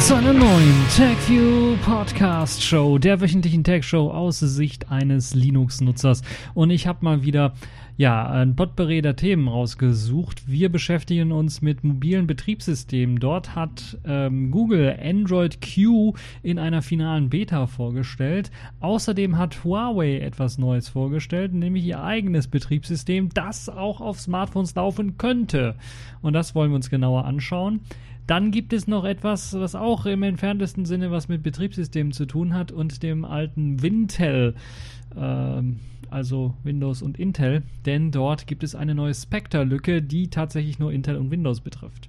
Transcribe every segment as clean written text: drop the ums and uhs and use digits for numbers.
zu einer neuen TechView Podcast Show, der wöchentlichen Tech Show aus Sicht eines Linux-Nutzers. Und ich habe mal wieder ein Potpourri der Themen rausgesucht. Wir beschäftigen uns mit mobilen Betriebssystemen. Dort hat Google Android Q in einer finalen Beta vorgestellt. Außerdem hat Huawei etwas Neues vorgestellt, nämlich ihr eigenes Betriebssystem, das auch auf Smartphones laufen könnte. Und das wollen wir uns genauer anschauen. Dann gibt es noch etwas, was auch im entferntesten Sinne was mit Betriebssystemen zu tun hat und dem alten Wintel, also Windows und Intel, denn dort gibt es eine neue Spectre-Lücke, die tatsächlich nur Intel und Windows betrifft.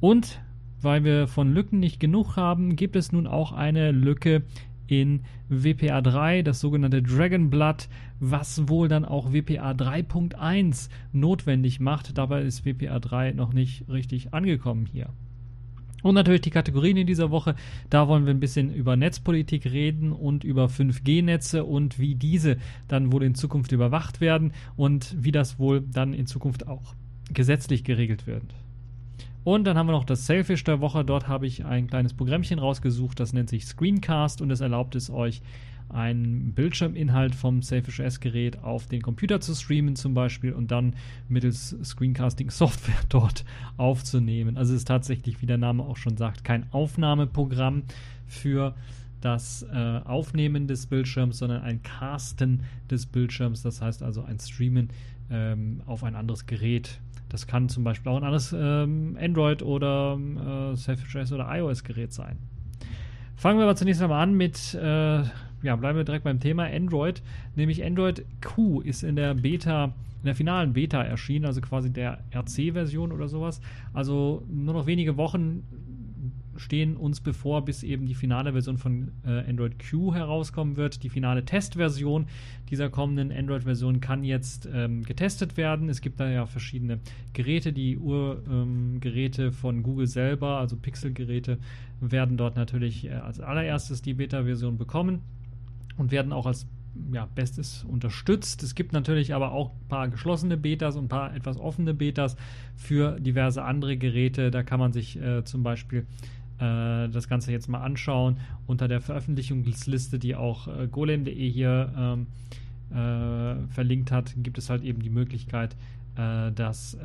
Und weil wir von Lücken nicht genug haben, gibt es nun auch eine Lücke in WPA3, das sogenannte Dragonblood, was wohl dann auch WPA 3.1 notwendig macht. Dabei ist WPA3 noch nicht richtig angekommen hier. Und natürlich die Kategorien in dieser Woche, da wollen wir ein bisschen über Netzpolitik reden und über 5G-Netze und wie diese dann wohl in Zukunft überwacht werden und wie das wohl dann in Zukunft auch gesetzlich geregelt wird. Und dann haben wir noch das Sailfish der Woche, dort habe ich ein kleines Programmchen rausgesucht, das nennt sich Screencast und es erlaubt es euch, einen Bildschirminhalt vom Sailfish OS Gerät auf den Computer zu streamen zum Beispiel und dann mittels Screencasting-Software dort aufzunehmen. Also es ist tatsächlich, wie der Name auch schon sagt, kein Aufnahmeprogramm für das Aufnehmen des Bildschirms, sondern ein Casten des Bildschirms, das heißt also ein Streamen auf ein anderes Gerät. Das kann zum Beispiel auch ein anderes Android- oder Sailfish OS oder iOS-Gerät sein. Fangen wir aber zunächst einmal an mit... bleiben wir direkt beim Thema Android, nämlich Android Q ist in der Beta, in der finalen Beta erschienen, also quasi der RC-Version oder sowas. Also nur noch wenige Wochen stehen uns bevor, bis eben die finale Version von Android Q herauskommen wird. Die finale Testversion dieser kommenden Android-Version kann jetzt getestet werden. Es gibt da ja verschiedene Geräte. Die Urgeräte von Google selber, also Pixel-Geräte, werden dort natürlich als allererstes die Beta-Version bekommen und werden auch als Bestes unterstützt. Es gibt natürlich aber auch ein paar geschlossene Betas und ein paar etwas offene Betas für diverse andere Geräte. Da kann man sich zum Beispiel das Ganze jetzt mal anschauen unter der Veröffentlichungsliste, die auch golem.de hier verlinkt hat, gibt es halt eben die Möglichkeit, dass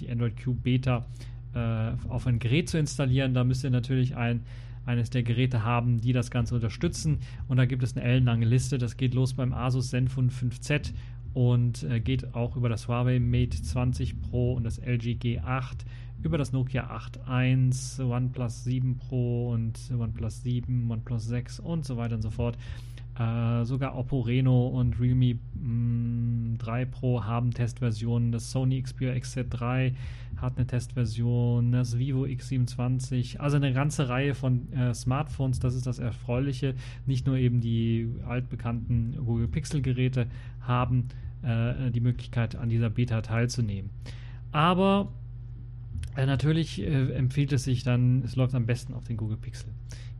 die Android Q Beta auf ein Gerät zu installieren. Da müsst ihr natürlich eines der Geräte haben, die das Ganze unterstützen. Und da gibt es eine ellenlange Liste. Das geht los beim Asus Zenfone 5Z und geht auch über das Huawei Mate 20 Pro und das LG G8, über das Nokia 8.1, OnePlus 7 Pro und OnePlus 7, OnePlus 6 und so weiter und so fort. Sogar Oppo Reno und Realme 3 Pro haben Testversionen. Das Sony Xperia XZ3 hat eine Testversion. Das Vivo X27. Also eine ganze Reihe von Smartphones. Das ist das Erfreuliche. Nicht nur eben die altbekannten Google Pixel Geräte haben die Möglichkeit, an dieser Beta teilzunehmen. Aber natürlich empfiehlt es sich dann, es läuft am besten auf den Google Pixel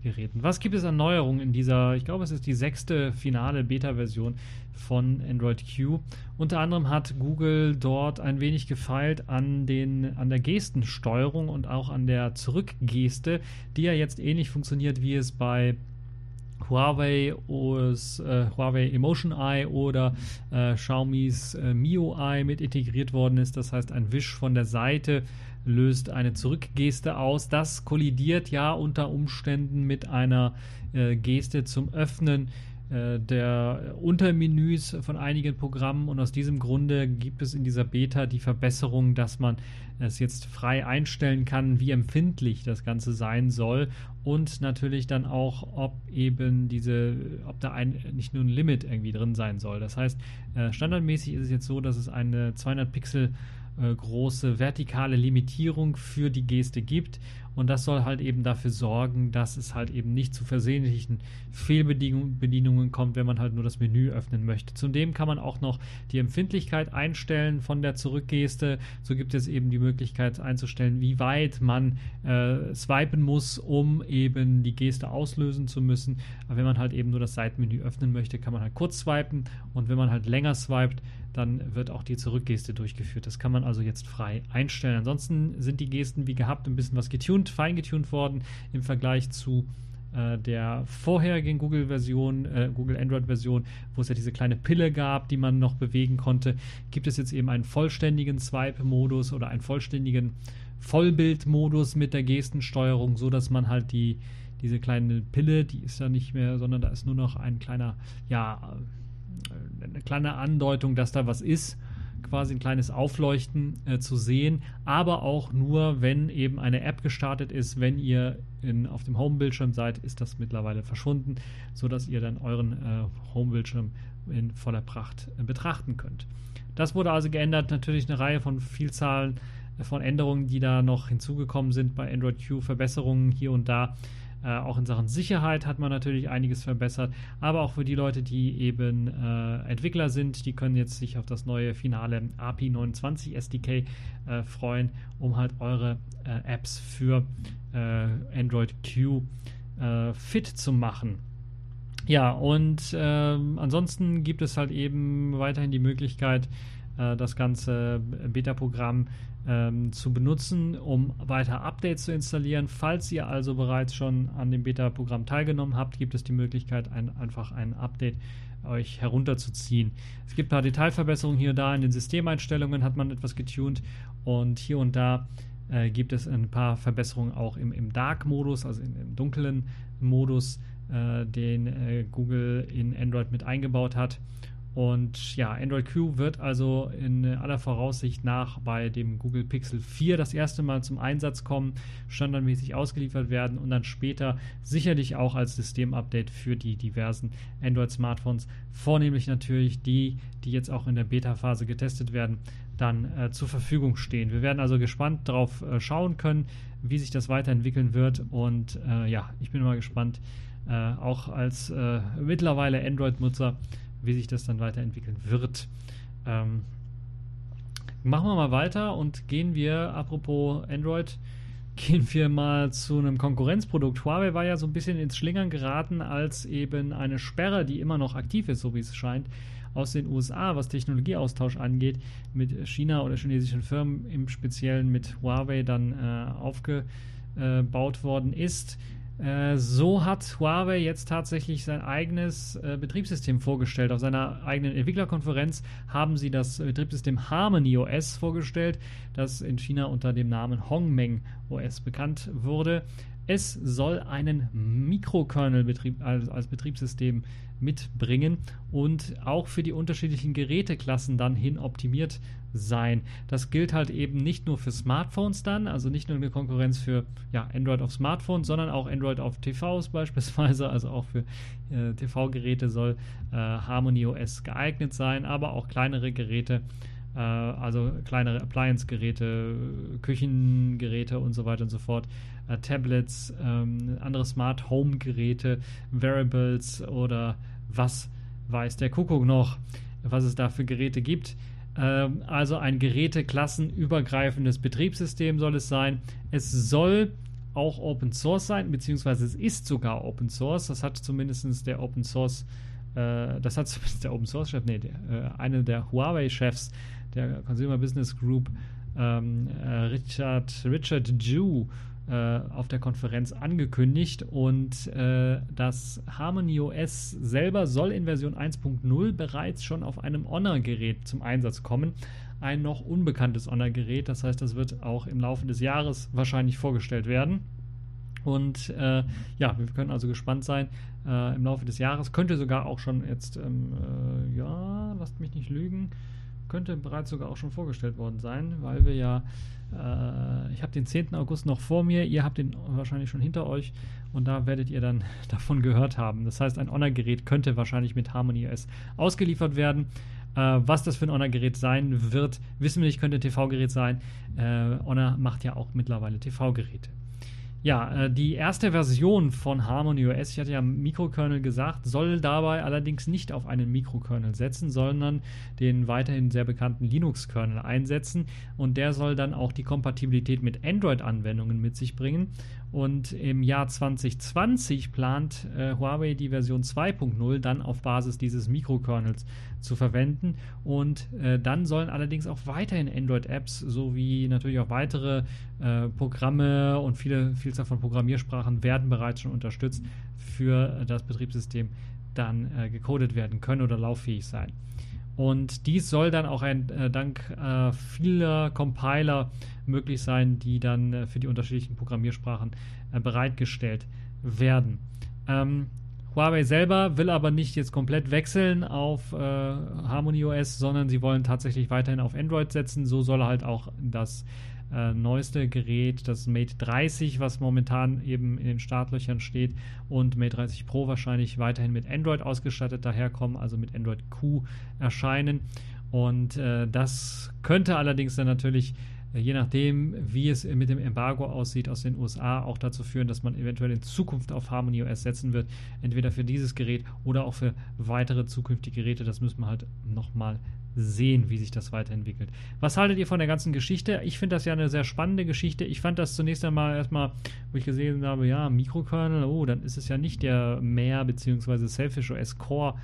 Geräten. Was gibt es an Neuerungen in dieser, ich glaube, es ist die 6. finale Beta-Version von Android Q. Unter anderem hat Google dort ein wenig gefeilt an der Gestensteuerung und auch an der Zurückgeste, die ja jetzt ähnlich funktioniert, wie es bei Huawei OS, Huawei Emotion Eye oder Xiaomi's MIUI mit integriert worden ist. Das heißt, ein Wisch von der Seite löst eine Zurückgeste aus. Das kollidiert ja unter Umständen mit einer Geste zum Öffnen der Untermenüs von einigen Programmen und aus diesem Grunde gibt es in dieser Beta die Verbesserung, dass man es jetzt frei einstellen kann, wie empfindlich das Ganze sein soll und natürlich dann auch, ob da nicht nur ein Limit irgendwie drin sein soll. Das heißt, standardmäßig ist es jetzt so, dass es eine 200 Pixel große vertikale Limitierung für die Geste gibt und das soll halt eben dafür sorgen, dass es halt eben nicht zu versehentlichen Fehlbedienungen kommt, wenn man halt nur das Menü öffnen möchte. Zudem kann man auch noch die Empfindlichkeit einstellen von der Zurückgeste. So gibt es eben die Möglichkeit einzustellen, wie weit man swipen muss, um eben die Geste auslösen zu müssen. Aber wenn man halt eben nur das Seitenmenü öffnen möchte, kann man halt kurz swipen und wenn man halt länger swiped, dann wird auch die Zurückgeste durchgeführt. Das kann man also jetzt frei einstellen. Ansonsten sind die Gesten wie gehabt ein bisschen was getunt. dezent feingetunt worden im Vergleich zu der vorherigen Google-Version, Google-Android-Version, wo es ja diese kleine Pille gab, die man noch bewegen konnte. Gibt es jetzt eben einen vollständigen Swipe-Modus oder einen vollständigen Vollbild-Modus mit der Gestensteuerung, so dass man halt diese kleine Pille, die ist da nicht mehr, sondern da ist nur noch ein kleiner, ja, eine kleine Andeutung, dass da was ist, quasi ein kleines Aufleuchten zu sehen, aber auch nur, wenn eben eine App gestartet ist. Wenn ihr auf dem Home-Bildschirm seid, ist das mittlerweile verschwunden, sodass ihr dann euren Home-Bildschirm in voller Pracht betrachten könnt. Das wurde also geändert, natürlich eine Reihe von Vielzahlen von Änderungen, die da noch hinzugekommen sind bei Android Q, Verbesserungen hier und da. Auch in Sachen Sicherheit hat man natürlich einiges verbessert, aber auch für die Leute, die eben Entwickler sind, die können jetzt sich auf das neue finale API 29 SDK freuen, um halt eure Apps für Android Q fit zu machen. Ja, und ansonsten gibt es halt eben weiterhin die Möglichkeit, das ganze Beta-Programm zu benutzen, um weiter Updates zu installieren. Falls ihr also bereits schon an dem Beta-Programm teilgenommen habt, gibt es die Möglichkeit, einfach ein Update euch herunterzuziehen. Es gibt ein paar Detailverbesserungen hier und da. In den Systemeinstellungen hat man etwas getunt und hier und da gibt es ein paar Verbesserungen auch im Dark-Modus, also im dunklen Modus, den Google in Android mit eingebaut hat. Und ja, Android Q wird also in aller Voraussicht nach bei dem Google Pixel 4 das erste Mal zum Einsatz kommen, standardmäßig ausgeliefert werden und dann später sicherlich auch als Systemupdate für die diversen Android-Smartphones, vornehmlich natürlich die jetzt auch in der Beta-Phase getestet werden, dann zur Verfügung stehen. Wir werden also gespannt drauf schauen können, wie sich das weiterentwickeln wird. Und ja, ich bin mal gespannt, auch als mittlerweile Android-Nutzer, wie sich das dann weiterentwickeln wird. Machen wir mal weiter und gehen wir mal zu einem Konkurrenzprodukt. Huawei war ja so ein bisschen ins Schlingern geraten, als eben eine Sperre, die immer noch aktiv ist, so wie es scheint, aus den USA, was Technologieaustausch angeht, mit China oder chinesischen Firmen, im Speziellen mit Huawei, dann aufgebaut worden ist. So hat Huawei jetzt tatsächlich sein eigenes Betriebssystem vorgestellt. Auf seiner eigenen Entwicklerkonferenz haben sie das Betriebssystem Harmony OS vorgestellt, das in China unter dem Namen Hongmeng OS bekannt wurde. Es soll einen Mikrokernel-Betrieb als Betriebssystem mitbringen und auch für die unterschiedlichen Geräteklassen dann hin optimiert sein. Das gilt halt eben nicht nur für Smartphones dann, also nicht nur eine Konkurrenz für Android auf Smartphones, sondern auch Android auf TVs beispielsweise, also auch für TV-Geräte soll Harmony OS geeignet sein, aber auch kleinere Geräte, also kleinere Appliance-Geräte, Küchengeräte und so weiter und so fort, Tablets, andere Smart-Home-Geräte, Wearables oder was weiß der Kuckuck noch, was es da für Geräte gibt. Also ein geräteklassenübergreifendes Betriebssystem soll es sein. Es soll auch Open Source sein, beziehungsweise es ist sogar Open Source. Das hat zumindest der Open Source Chef, einer der Huawei-Chefs der Consumer Business Group, Richard Yu, auf der Konferenz angekündigt. Und das Harmony OS selber soll in Version 1.0 bereits schon auf einem Honor-Gerät zum Einsatz kommen. Ein noch unbekanntes Honor-Gerät, das heißt, das wird auch im Laufe des Jahres wahrscheinlich vorgestellt werden. Und wir können also gespannt sein im Laufe des Jahres. Könnte sogar auch schon jetzt, lasst mich nicht lügen, könnte bereits sogar auch schon vorgestellt worden sein, weil wir ich habe den 10. August noch vor mir, ihr habt den wahrscheinlich schon hinter euch und da werdet ihr dann davon gehört haben. Das heißt, ein Honor-Gerät könnte wahrscheinlich mit Harmony OS ausgeliefert werden. Was das für ein Honor-Gerät sein wird, wissen wir nicht, könnte ein TV-Gerät sein. Honor macht ja auch mittlerweile TV-Geräte. Ja, die erste Version von Harmony OS, ich hatte ja Mikrokernel gesagt, soll dabei allerdings nicht auf einen Mikrokernel setzen, sondern den weiterhin sehr bekannten Linux-Kernel einsetzen und der soll dann auch die Kompatibilität mit Android-Anwendungen mit sich bringen. Und im Jahr 2020 plant Huawei die Version 2.0 dann auf Basis dieses Mikrokernels zu verwenden und dann sollen allerdings auch weiterhin Android-Apps sowie natürlich auch weitere Programme und viele Vielzahl von Programmiersprachen werden bereits schon unterstützt, für das Betriebssystem dann gecodet werden können oder lauffähig sein. Und dies soll dann auch dank vieler Compiler möglich sein, die dann für die unterschiedlichen Programmiersprachen bereitgestellt werden. Huawei selber will aber nicht jetzt komplett wechseln auf Harmony OS, sondern sie wollen tatsächlich weiterhin auf Android setzen. So soll halt auch das neueste Gerät, das Mate 30, was momentan eben in den Startlöchern steht, und Mate 30 Pro wahrscheinlich weiterhin mit Android ausgestattet daherkommen, also mit Android Q erscheinen. Und das könnte allerdings dann natürlich, je nachdem, wie es mit dem Embargo aussieht aus den USA, auch dazu führen, dass man eventuell in Zukunft auf Harmony OS setzen wird, entweder für dieses Gerät oder auch für weitere zukünftige Geräte. Das müssen wir halt nochmal sehen, wie sich das weiterentwickelt. Was haltet ihr von der ganzen Geschichte? Ich finde das ja eine sehr spannende Geschichte. Ich fand das zunächst einmal erstmal, wo ich gesehen habe, ja, Mikrokernel, oh, dann ist es ja nicht der Mare bzw. Sailfish OS Core,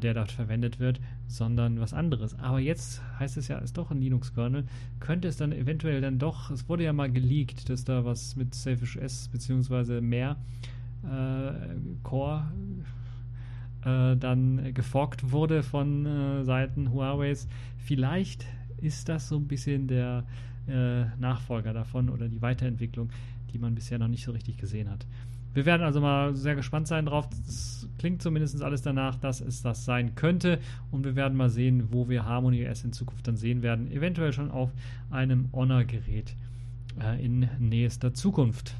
der dort verwendet wird, sondern was anderes. Aber jetzt heißt es ja, ist doch ein Linux-Kernel. Könnte es dann eventuell dann doch, es wurde ja mal geleakt, dass da was mit Sailfish OS bzw. Mare Core dann geforkt wurde von Seiten Huaweis. Vielleicht ist das so ein bisschen der Nachfolger davon oder die Weiterentwicklung, die man bisher noch nicht so richtig gesehen hat. Wir werden also mal sehr gespannt sein drauf. Es klingt zumindest alles danach, dass es das sein könnte, und wir werden mal sehen, wo wir Harmony OS in Zukunft dann sehen werden. Eventuell schon auf einem Honor-Gerät in nächster Zukunft.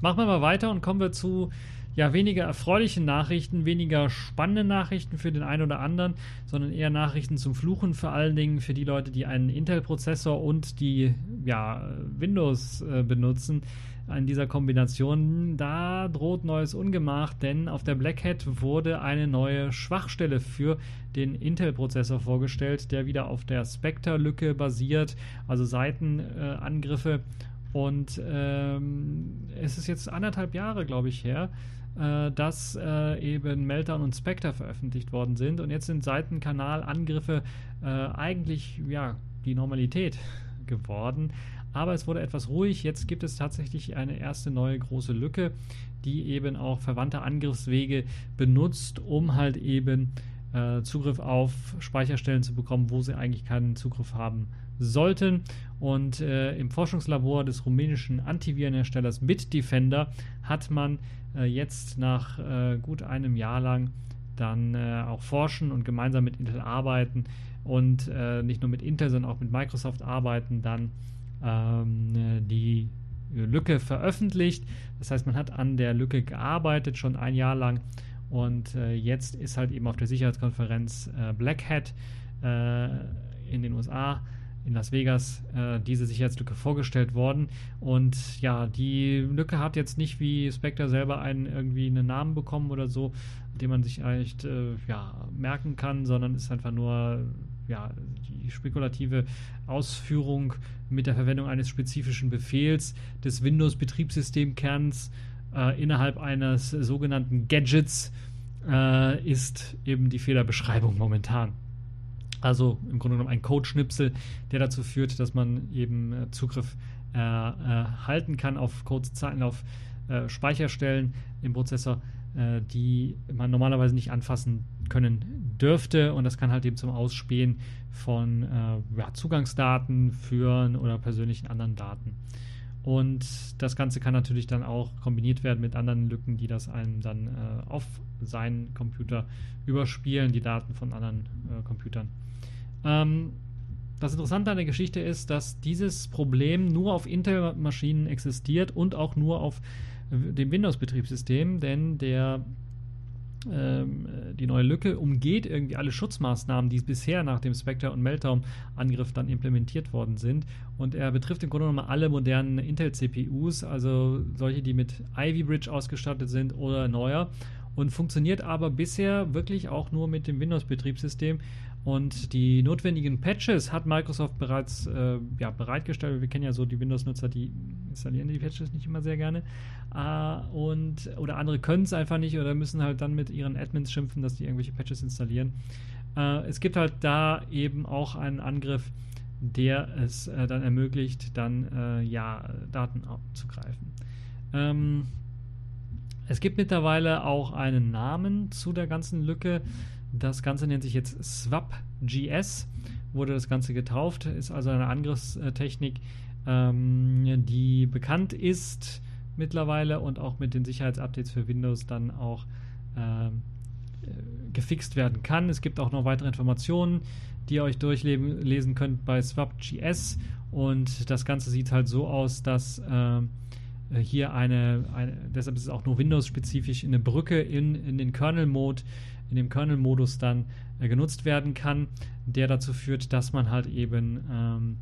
Machen wir mal weiter und kommen wir zu ja, weniger erfreuliche Nachrichten, weniger spannende Nachrichten für den einen oder anderen, sondern eher Nachrichten zum Fluchen, vor allen Dingen für die Leute, die einen Intel-Prozessor und die ja, Windows benutzen. In dieser Kombination, da droht neues Ungemach, denn auf der Black Hat wurde eine neue Schwachstelle für den Intel-Prozessor vorgestellt, der wieder auf der Spectre-Lücke basiert, also Seitenangriffe. Und es ist jetzt 1,5 Jahre, glaube ich, her, dass eben Meltdown und Spectre veröffentlicht worden sind, und jetzt sind Seitenkanalangriffe eigentlich ja die Normalität geworden, aber es wurde etwas ruhig. Jetzt gibt es tatsächlich eine erste neue große Lücke, die eben auch verwandte Angriffswege benutzt, um halt eben Zugriff auf Speicherstellen zu bekommen, wo sie eigentlich keinen Zugriff haben sollten. Und im Forschungslabor des rumänischen Antivirenherstellers Bitdefender hat man jetzt nach gut einem Jahr lang dann auch forschen und gemeinsam mit Intel arbeiten und nicht nur mit Intel, sondern auch mit Microsoft arbeiten, dann die Lücke veröffentlicht. Das heißt, man hat an der Lücke gearbeitet, schon ein Jahr lang, und jetzt ist halt eben auf der Sicherheitskonferenz Black Hat in den USA in Las Vegas diese Sicherheitslücke vorgestellt worden. Und ja, die Lücke hat jetzt nicht wie Spectre selber irgendwie einen Namen bekommen oder so, den man sich eigentlich merken kann, sondern ist einfach nur die spekulative Ausführung mit der Verwendung eines spezifischen Befehls des Windows-Betriebssystemkerns innerhalb eines sogenannten Gadgets ist eben die Fehlerbeschreibung momentan. Also im Grunde genommen ein Codeschnipsel, der dazu führt, dass man eben Zugriff halten kann auf Codezeilen, auf Speicherstellen im Prozessor, die man normalerweise nicht anfassen können dürfte. Und das kann halt eben zum Ausspähen von Zugangsdaten führen oder persönlichen anderen Daten. Und das Ganze kann natürlich dann auch kombiniert werden mit anderen Lücken, die das einem dann auf seinen Computer überspielen, die Daten von anderen Computern. Das Interessante an der Geschichte ist, dass dieses Problem nur auf Intel-Maschinen existiert und auch nur auf dem Windows-Betriebssystem, denn die neue Lücke umgeht irgendwie alle Schutzmaßnahmen, die bisher nach dem Spectre- und Meltdown-Angriff dann implementiert worden sind. Und er betrifft im Grunde genommen alle modernen Intel-CPUs, also solche, die mit Ivy Bridge ausgestattet sind oder neuer, und funktioniert aber bisher wirklich auch nur mit dem Windows-Betriebssystem. Und die notwendigen Patches hat Microsoft bereits bereitgestellt. Wir kennen ja so die Windows-Nutzer, die installieren die Patches nicht immer sehr gerne. Oder andere können es einfach nicht oder müssen halt dann mit ihren Admins schimpfen, dass die irgendwelche Patches installieren. Es gibt halt da eben auch einen Angriff, der es dann ermöglicht, dann Daten abzugreifen. Es gibt mittlerweile auch einen Namen zu der ganzen Lücke. Das Ganze nennt sich jetzt SwapGS, wurde das Ganze getauft, ist also eine Angriffstechnik, die bekannt ist mittlerweile und auch mit den Sicherheitsupdates für Windows dann auch gefixt werden kann. Es gibt auch noch weitere Informationen, die ihr euch durchlesen könnt bei SwapGS, und das Ganze sieht halt so aus, dass hier deshalb ist es auch nur Windows-spezifisch, eine Brücke in den Kernel-Mode, in dem Kernel-Modus dann genutzt werden kann, der dazu führt, dass man halt eben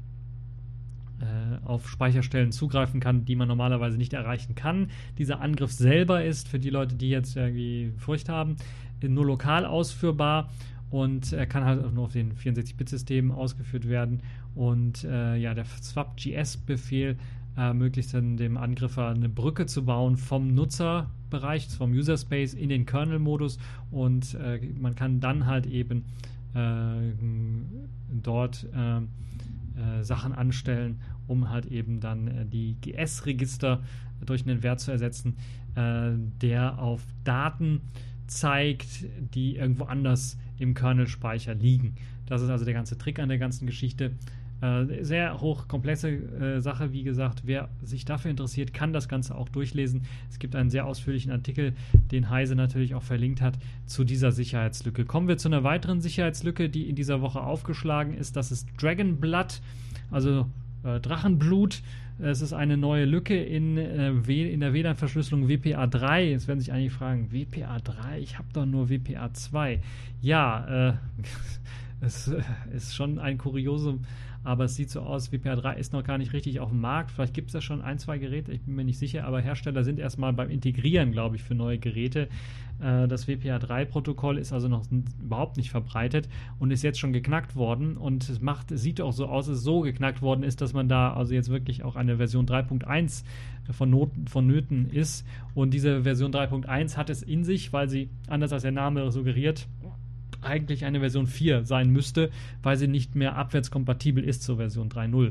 auf Speicherstellen zugreifen kann, die man normalerweise nicht erreichen kann. Dieser Angriff selber ist, für die Leute, die jetzt irgendwie Furcht haben, nur lokal ausführbar, und er kann halt nur auf den 64-Bit-Systemen ausgeführt werden, und der SwapGS-Befehl ermöglicht dann dem Angreifer eine Brücke zu bauen vom Nutzerbereich, vom User Space in den Kernel-Modus, und man kann dann halt eben dort Sachen anstellen, um halt eben dann die GS-Register durch einen Wert zu ersetzen, der auf Daten zeigt, die irgendwo anders im Kernel-Speicher liegen. Das ist also der ganze Trick an der ganzen Geschichte. Sehr hochkomplexe Sache, wie gesagt. Wer sich dafür interessiert, kann das Ganze auch durchlesen. Es gibt einen sehr ausführlichen Artikel, den Heise natürlich auch verlinkt hat, zu dieser Sicherheitslücke. Kommen wir zu einer weiteren Sicherheitslücke, die in dieser Woche aufgeschlagen ist. Das ist Dragonblood, also Drachenblut. Es ist eine neue Lücke in der WLAN-Verschlüsselung WPA3. Jetzt werden sich einige fragen, WPA3? Ich habe doch nur WPA2. Ja, es ist schon ein Kuriosum, aber es sieht so aus, WPA3 ist noch gar nicht richtig auf dem Markt. Vielleicht gibt es da schon ein, zwei Geräte, ich bin mir nicht sicher, aber Hersteller sind erstmal beim Integrieren, glaube ich, für neue Geräte. Das WPA3-Protokoll ist also noch überhaupt nicht verbreitet und ist jetzt schon geknackt worden, und es sieht auch so aus, dass es so geknackt worden ist, dass man da also jetzt wirklich auch eine Version 3.1 vonnöten ist, und diese Version 3.1 hat es in sich, weil sie, anders als der Name suggeriert, eigentlich eine Version 4 sein müsste, weil sie nicht mehr abwärtskompatibel ist zur Version 3.0.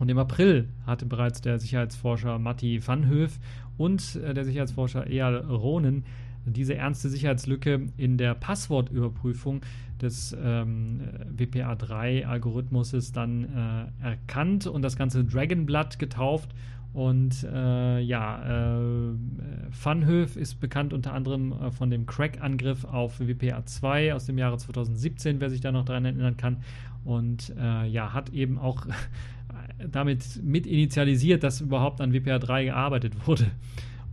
Und im April hatte bereits der Sicherheitsforscher Mathy Vanhoef und der Sicherheitsforscher Eyal Ronen diese ernste Sicherheitslücke in der Passwortüberprüfung des WPA3-Algorithmuses dann erkannt und das Ganze Dragonblood getauft. Und Vanhoef ist bekannt unter anderem von dem Crack-Angriff auf WPA2 aus dem Jahre 2017, wer sich da noch dran erinnern kann. Und hat eben auch damit mit initialisiert, dass überhaupt an WPA3 gearbeitet wurde.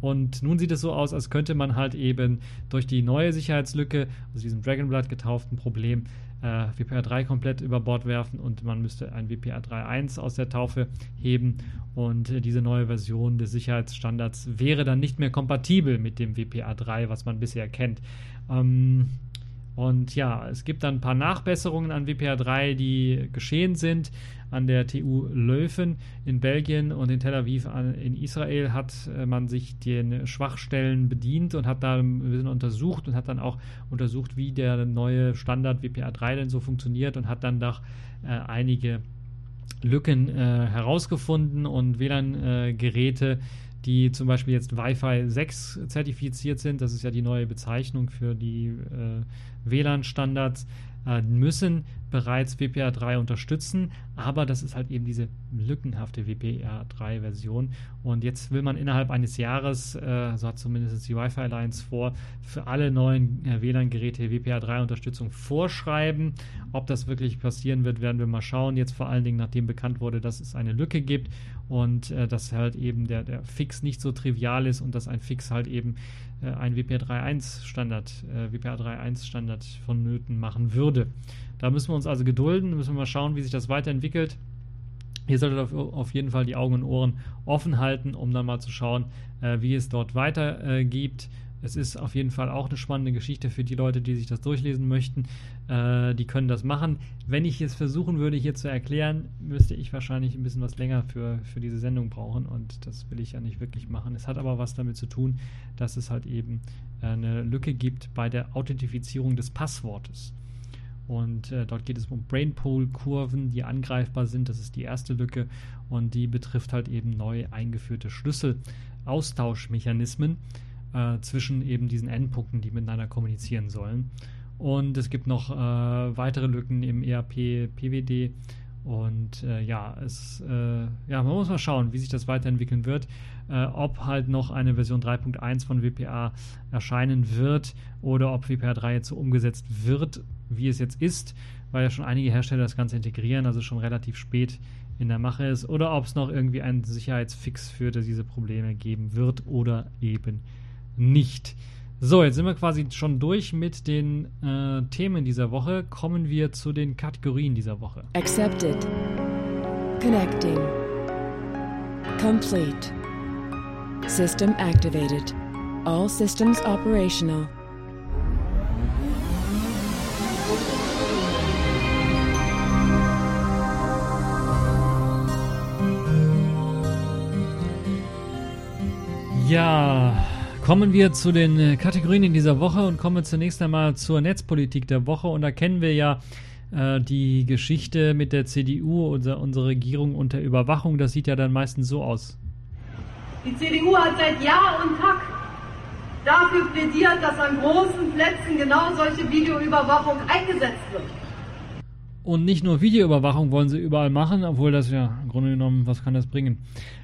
Und nun sieht es so aus, als könnte man halt eben durch die neue Sicherheitslücke, also diesem Dragonblood getauften Problem, WPA3 komplett über Bord werfen, und man müsste ein WPA3.1 aus der Taufe heben, und diese neue Version des Sicherheitsstandards wäre dann nicht mehr kompatibel mit dem WPA3, was man bisher kennt. Es gibt dann ein paar Nachbesserungen an WPA3, die geschehen sind. An der TU Leuven in Belgien und in Tel Aviv in Israel hat man sich den Schwachstellen bedient und hat da ein bisschen untersucht und hat dann auch untersucht, wie der neue Standard WPA3 denn so funktioniert, und hat dann doch einige Lücken herausgefunden und WLAN-Geräte, die zum Beispiel jetzt Wi-Fi 6 zertifiziert sind, das ist ja die neue Bezeichnung für die WLAN-Standards, müssen bereits WPA3 unterstützen, aber das ist halt eben diese lückenhafte WPA3-Version, und jetzt will man innerhalb eines Jahres, so hat zumindest die Wi-Fi Alliance vor, für alle neuen WLAN-Geräte WPA3-Unterstützung vorschreiben. Ob das wirklich passieren wird, werden wir mal schauen, jetzt vor allen Dingen, nachdem bekannt wurde, dass es eine Lücke gibt und dass halt eben der Fix nicht so trivial ist und dass ein Fix halt eben ein WPA3.1-Standard vonnöten machen würde. Da müssen wir uns also gedulden, müssen wir mal schauen, wie sich das weiterentwickelt. Ihr solltet auf jeden Fall die Augen und Ohren offen halten, um dann mal zu schauen, wie es dort weitergeht. Es ist auf jeden Fall auch eine spannende Geschichte für die Leute, die sich das durchlesen möchten. Die können das machen. Wenn ich es versuchen würde, hier zu erklären, müsste ich wahrscheinlich ein bisschen was länger für diese Sendung brauchen, und das will ich ja nicht wirklich machen. Es hat aber was damit zu tun, dass es halt eben eine Lücke gibt bei der Authentifizierung des Passwortes. Und dort geht es um Brainpool-Kurven, die angreifbar sind. Das ist die erste Lücke und die betrifft halt eben neu eingeführte Schlüsselaustauschmechanismen zwischen eben diesen Endpunkten, die miteinander kommunizieren sollen. Und es gibt noch weitere Lücken im ERP-PWD. Und man muss mal schauen, wie sich das weiterentwickeln wird, ob halt noch eine Version 3.1 von WPA erscheinen wird oder ob WPA 3 jetzt so umgesetzt wird, wie es jetzt ist, weil ja schon einige Hersteller das Ganze integrieren, also schon relativ spät in der Mache ist, oder ob es noch irgendwie einen Sicherheitsfix für diese Probleme geben wird oder eben nicht. So, jetzt sind wir quasi schon durch mit den Themen dieser Woche. Kommen wir zu den Kategorien dieser Woche. Accepted. Connecting. Complete. System activated. All systems operational. Ja... Kommen wir zu den Kategorien in dieser Woche und kommen zunächst einmal zur Netzpolitik der Woche. Und da kennen wir ja die Geschichte mit der CDU, unsere Regierung unter Überwachung. Das sieht ja dann meistens so aus. Die CDU hat seit Jahr und Tag dafür plädiert, dass an großen Plätzen genau solche Videoüberwachung eingesetzt wird. Und nicht nur Videoüberwachung wollen sie überall machen, obwohl das ja im Grunde genommen, was kann das bringen?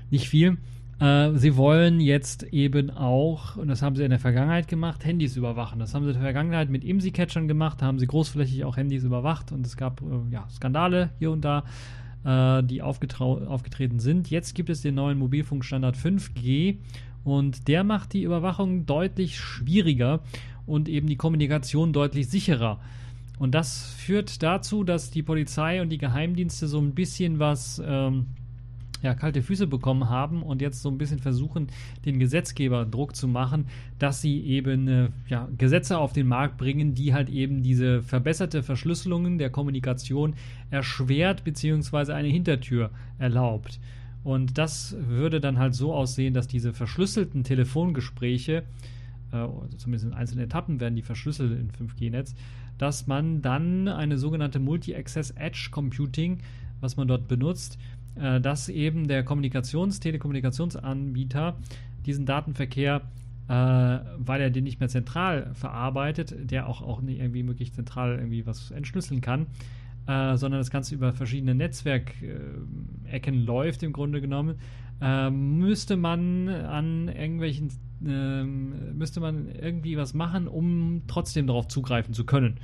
Nicht viel. Sie wollen jetzt eben auch, und das haben sie in der Vergangenheit gemacht, Handys überwachen. Das haben sie in der Vergangenheit mit IMSI-Catchern gemacht, da haben sie großflächig auch Handys überwacht und es gab Skandale hier und da, die aufgetreten sind. Jetzt gibt es den neuen Mobilfunkstandard 5G und der macht die Überwachung deutlich schwieriger und eben die Kommunikation deutlich sicherer. Und das führt dazu, dass die Polizei und die Geheimdienste so ein bisschen was... kalte Füße bekommen haben und jetzt so ein bisschen versuchen, den Gesetzgeber Druck zu machen, dass sie eben Gesetze auf den Markt bringen, die halt eben diese verbesserte Verschlüsselung der Kommunikation erschwert bzw. eine Hintertür erlaubt. Und das würde dann halt so aussehen, dass diese verschlüsselten Telefongespräche, zumindest in einzelnen Etappen werden die verschlüsselt im 5G-Netz, dass man dann eine sogenannte Multi-Access Edge Computing, was man dort benutzt, dass eben der Telekommunikationsanbieter diesen Datenverkehr, weil er den nicht mehr zentral verarbeitet, der auch nicht irgendwie möglich zentral irgendwie was entschlüsseln kann, sondern das Ganze über verschiedene Netzwerkecken läuft im Grunde genommen, müsste man irgendwie was machen, um trotzdem darauf zugreifen zu können.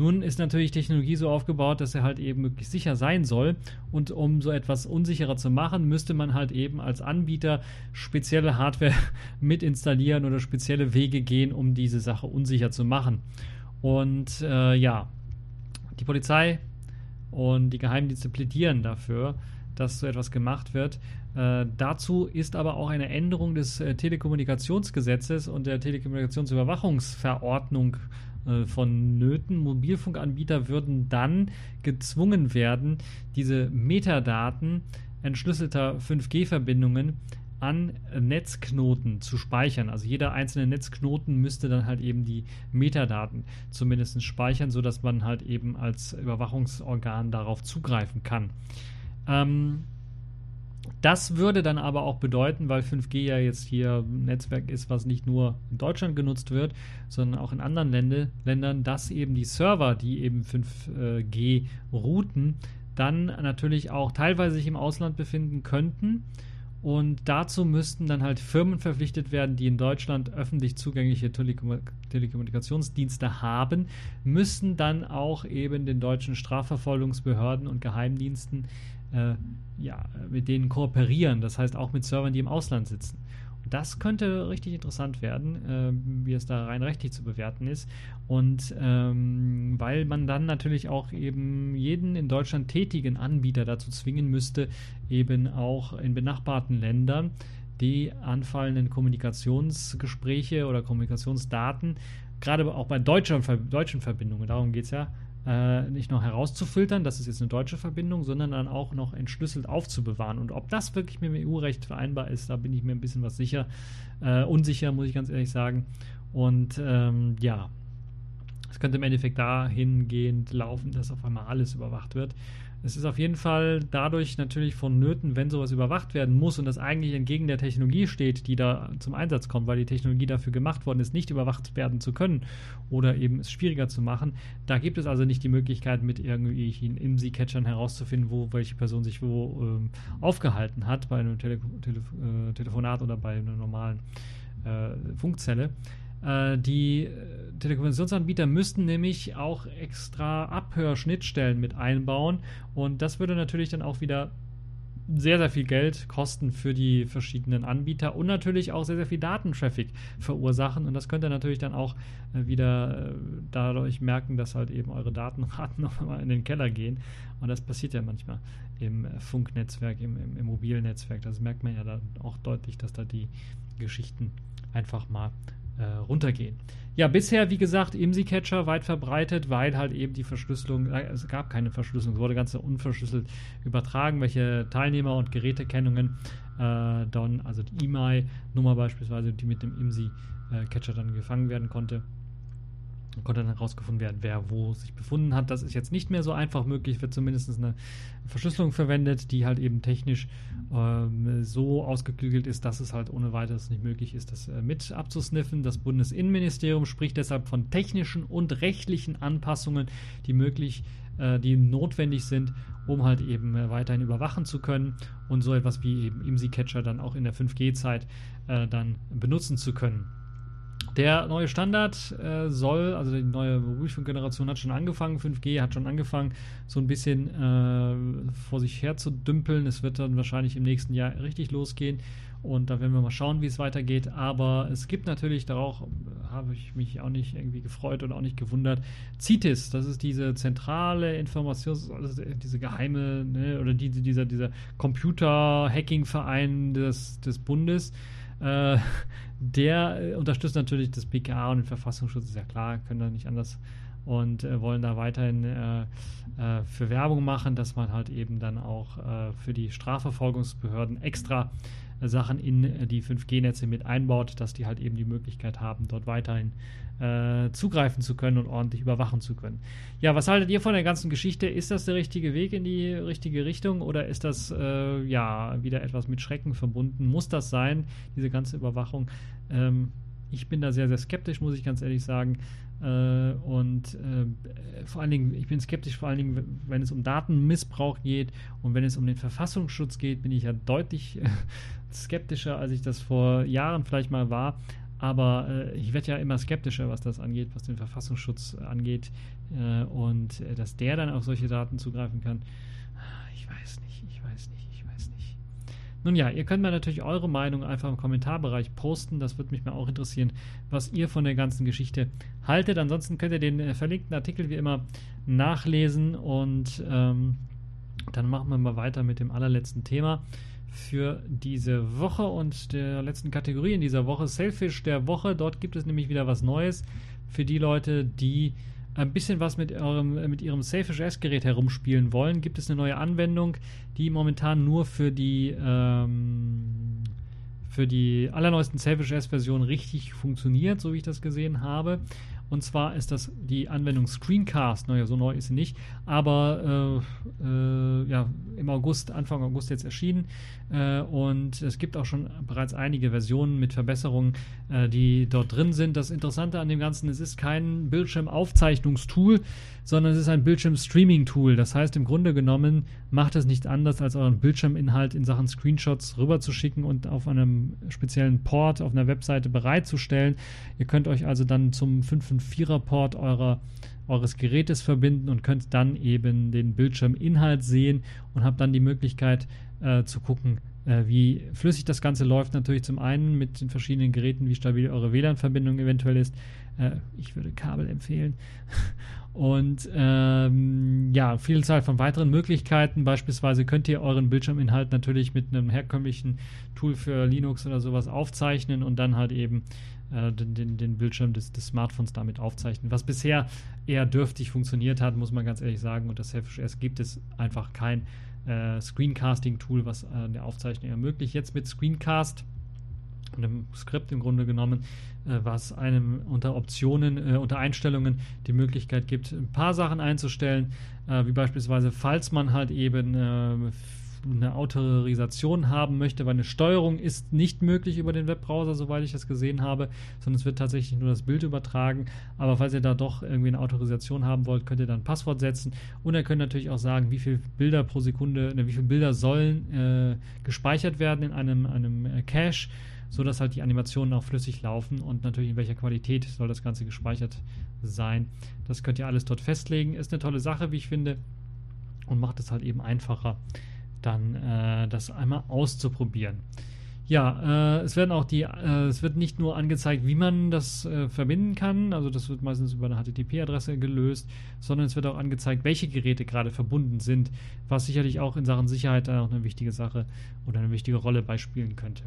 Nun ist natürlich Technologie so aufgebaut, dass er halt eben möglichst sicher sein soll und um so etwas unsicherer zu machen, müsste man halt eben als Anbieter spezielle Hardware mit installieren oder spezielle Wege gehen, um diese Sache unsicher zu machen. Und die Polizei und die Geheimdienste plädieren dafür, dass so etwas gemacht wird. Dazu ist aber auch eine Änderung des Telekommunikationsgesetzes und der Telekommunikationsüberwachungsverordnung vonnöten. Mobilfunkanbieter würden dann gezwungen werden, diese Metadaten entschlüsselter 5G-Verbindungen an Netzknoten zu speichern. Also jeder einzelne Netzknoten müsste dann halt eben die Metadaten zumindest speichern, sodass man halt eben als Überwachungsorgan darauf zugreifen kann. Das würde dann aber auch bedeuten, weil 5G ja jetzt hier ein Netzwerk ist, was nicht nur in Deutschland genutzt wird, sondern auch in anderen Ländern, dass eben die Server, die eben 5G routen, dann natürlich auch teilweise sich im Ausland befinden könnten. Und dazu müssten dann halt Firmen verpflichtet werden, die in Deutschland öffentlich zugängliche Telekommunikationsdienste haben, müssten dann auch eben den deutschen Strafverfolgungsbehörden und Geheimdiensten mit denen kooperieren, das heißt auch mit Servern, die im Ausland sitzen. Und das könnte richtig interessant werden, wie es da rein rechtlich zu bewerten ist. Und weil man dann natürlich auch eben jeden in Deutschland tätigen Anbieter dazu zwingen müsste, eben auch in benachbarten Ländern die anfallenden Kommunikationsgespräche oder Kommunikationsdaten, gerade auch bei deutschen Verbindungen, darum geht es ja, nicht noch herauszufiltern, das ist jetzt eine deutsche Verbindung, sondern dann auch noch entschlüsselt aufzubewahren. Und ob das wirklich mit dem EU-Recht vereinbar ist, da bin ich mir ein bisschen unsicher, muss ich ganz ehrlich sagen. Und Es könnte im Endeffekt dahingehend laufen, dass auf einmal alles überwacht wird. Es ist auf jeden Fall dadurch natürlich vonnöten, wenn sowas überwacht werden muss und das eigentlich entgegen der Technologie steht, die da zum Einsatz kommt, weil die Technologie dafür gemacht worden ist, nicht überwacht werden zu können oder eben es schwieriger zu machen. Da gibt es also nicht die Möglichkeit, mit irgendwie IMSI-Catchern herauszufinden, wo welche Person sich wo aufgehalten hat, bei einem Telefonat oder bei einer normalen Funkzelle. Die Telekommunikationsanbieter müssten nämlich auch extra Abhörschnittstellen mit einbauen und das würde natürlich dann auch wieder sehr, sehr viel Geld kosten für die verschiedenen Anbieter und natürlich auch sehr, sehr viel Datentraffic verursachen und das könnt ihr natürlich dann auch wieder dadurch merken, dass halt eben eure Datenraten nochmal in den Keller gehen und das passiert ja manchmal im Funknetzwerk, im mobilen Netzwerk, das merkt man ja dann auch deutlich, dass da die Geschichten einfach mal runtergehen. Ja, bisher, wie gesagt, IMSI-Catcher weit verbreitet, weil halt eben die Verschlüsselung, es gab keine Verschlüsselung, es wurde ganz unverschlüsselt übertragen, welche Teilnehmer und Gerätekennungen dann, also die IMEI-Nummer beispielsweise, die mit dem IMSI-Catcher dann gefangen werden konnte. Konnte dann herausgefunden werden, wer wo sich befunden hat. Das ist jetzt nicht mehr so einfach möglich, wird zumindest eine Verschlüsselung verwendet, die halt eben technisch so ausgeklügelt ist, dass es halt ohne weiteres nicht möglich ist, das mit abzusniffen. Das Bundesinnenministerium spricht deshalb von technischen und rechtlichen Anpassungen, die notwendig sind, um halt eben weiterhin überwachen zu können und so etwas wie eben IMSI-Catcher dann auch in der 5G-Zeit dann benutzen zu können. Der neue Standard also die neue Mobilfunkgeneration hat schon angefangen, 5G hat schon angefangen, so ein bisschen vor sich her zu dümpeln. Es wird dann wahrscheinlich im nächsten Jahr richtig losgehen und da werden wir mal schauen, wie es weitergeht. Aber es gibt natürlich, darauf habe ich mich auch nicht irgendwie gefreut und auch nicht gewundert, CITES, das ist diese zentrale Information, also diese geheime, ne, oder dieser Computer-Hacking-Verein des Bundes. Der unterstützt natürlich das BKA und den Verfassungsschutz, ist ja klar, können da nicht anders und wollen da weiterhin für Werbung machen, dass man halt eben dann auch für die Strafverfolgungsbehörden extra Sachen in die 5G-Netze mit einbaut, dass die halt eben die Möglichkeit haben, dort weiterhin zugreifen zu können und ordentlich überwachen zu können. Ja, was haltet ihr von der ganzen Geschichte? Ist das der richtige Weg in die richtige Richtung oder ist das wieder etwas mit Schrecken verbunden? Muss das sein, diese ganze Überwachung? Ich bin da sehr, sehr skeptisch, muss ich ganz ehrlich sagen. Vor allen Dingen, ich bin skeptisch, vor allen Dingen, wenn es um Datenmissbrauch geht und wenn es um den Verfassungsschutz geht, bin ich ja deutlich skeptischer, als ich das vor Jahren vielleicht mal war. Aber ich werde ja immer skeptischer, was das angeht, was den Verfassungsschutz angeht. Und dass der dann auf solche Daten zugreifen kann, ich weiß nicht. Nun ja, ihr könnt mir natürlich eure Meinung einfach im Kommentarbereich posten. Das würde mich mal auch interessieren, was ihr von der ganzen Geschichte haltet. Ansonsten könnt ihr den verlinkten Artikel wie immer nachlesen und dann machen wir mal weiter mit dem allerletzten Thema für diese Woche und der letzten Kategorie in dieser Woche, Sailfish der Woche. Dort gibt es nämlich wieder was Neues für die Leute, die ein bisschen was mit ihrem Sailfish OS-Gerät herumspielen wollen. Gibt es eine neue Anwendung, die momentan nur für die allerneuesten Sailfish OS-Versionen richtig funktioniert, so wie ich das gesehen habe. Und zwar ist das die Anwendung Screencast. Naja, so neu ist sie nicht, aber Anfang August jetzt erschienen. Und es gibt auch schon bereits einige Versionen mit Verbesserungen, die dort drin sind. Das Interessante an dem Ganzen, es ist kein Bildschirmaufzeichnungstool, sondern es ist ein Bildschirmstreaming-Tool. Das heißt, im Grunde genommen macht es nichts anderes, als euren Bildschirminhalt in Sachen Screenshots rüberzuschicken und auf einem speziellen Port auf einer Webseite bereitzustellen. Ihr könnt euch also dann zum 5.4er-Port eures Gerätes verbinden und könnt dann eben den Bildschirminhalt sehen und habt dann die Möglichkeit zu gucken, wie flüssig das Ganze läuft. Natürlich zum einen mit den verschiedenen Geräten, wie stabil eure WLAN-Verbindung eventuell ist. Ich würde Kabel empfehlen. Und Vielzahl von weiteren Möglichkeiten. Beispielsweise könnt ihr euren Bildschirminhalt natürlich mit einem herkömmlichen Tool für Linux oder sowas aufzeichnen und dann halt eben den Bildschirm des Smartphones damit aufzeichnen. Was bisher eher dürftig funktioniert hat, muss man ganz ehrlich sagen. Und das Sailfish OS gibt es einfach kein Screencasting-Tool, was eine Aufzeichnung ermöglicht. Jetzt mit Screencast einem Skript im Grunde genommen, was einem unter Optionen, unter Einstellungen die Möglichkeit gibt, ein paar Sachen einzustellen, wie beispielsweise, falls man halt eben eine Autorisation haben möchte, weil eine Steuerung ist nicht möglich über den Webbrowser, soweit ich das gesehen habe, sondern es wird tatsächlich nur das Bild übertragen, aber falls ihr da doch irgendwie eine Autorisation haben wollt, könnt ihr dann ein Passwort setzen und ihr könnt natürlich auch sagen, wie viele Bilder pro Sekunde, wie viele Bilder sollen gespeichert werden in einem Cache, sodass halt die Animationen auch flüssig laufen und natürlich in welcher Qualität soll das Ganze gespeichert sein. Das könnt ihr alles dort festlegen. Ist eine tolle Sache, wie ich finde, und macht es halt eben einfacher, dann das einmal auszuprobieren. Ja, es wird nicht nur angezeigt, wie man das verbinden kann, also das wird meistens über eine HTTP-Adresse gelöst, sondern es wird auch angezeigt, welche Geräte gerade verbunden sind, was sicherlich auch in Sachen Sicherheit auch eine wichtige Sache oder eine wichtige Rolle beispielen könnte.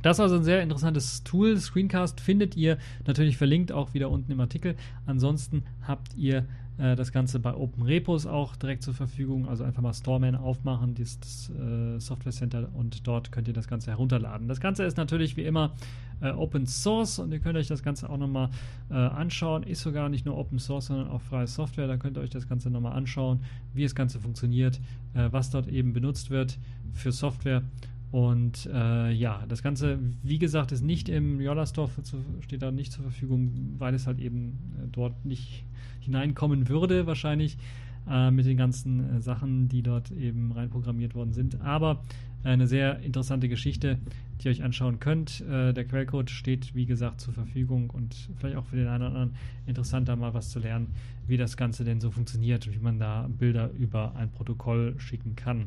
Das ist also ein sehr interessantes Tool. Screencast findet ihr natürlich verlinkt auch wieder unten im Artikel. Ansonsten habt ihr das Ganze bei Open Repos auch direkt zur Verfügung. Also einfach mal Storeman aufmachen, das Software Center, und dort könnt ihr das Ganze herunterladen. Das Ganze ist natürlich wie immer Open Source und ihr könnt euch das Ganze auch nochmal anschauen. Ist sogar nicht nur Open Source, sondern auch freie Software. Da könnt ihr euch das Ganze nochmal anschauen, wie das Ganze funktioniert, was dort eben benutzt wird für Software. Und ja, das Ganze, wie gesagt, ist nicht im Yola-Store, steht da nicht zur Verfügung, weil es halt eben dort nicht hineinkommen würde wahrscheinlich mit den ganzen Sachen, die dort eben reinprogrammiert worden sind. Aber eine sehr interessante Geschichte, die ihr euch anschauen könnt. Der Quellcode steht, wie gesagt, zur Verfügung und vielleicht auch für den einen oder anderen interessant, da mal was zu lernen, wie das Ganze denn so funktioniert und wie man da Bilder über ein Protokoll schicken kann.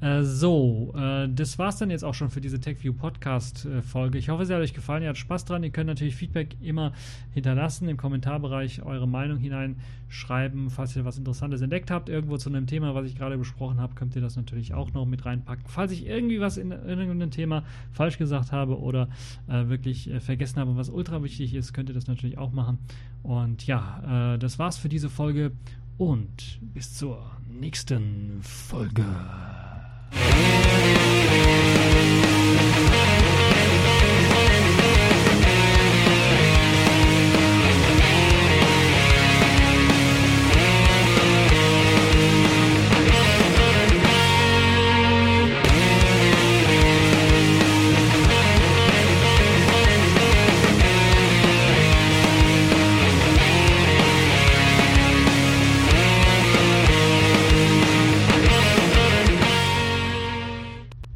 Das war's dann jetzt auch schon für diese TechView Podcast-Folge. Ich hoffe, sie hat euch gefallen, ihr habt Spaß dran. Ihr könnt natürlich Feedback immer hinterlassen, im Kommentarbereich eure Meinung hineinschreiben. Falls ihr was Interessantes entdeckt habt, irgendwo zu einem Thema, was ich gerade besprochen habe, könnt ihr das natürlich auch noch mit reinpacken. Falls ich irgendwie was in irgendeinem Thema falsch gesagt habe oder wirklich vergessen habe, was ultra wichtig ist, könnt ihr das natürlich auch machen. Und ja, das war's für diese Folge und bis zur nächsten Folge. We'll be right back.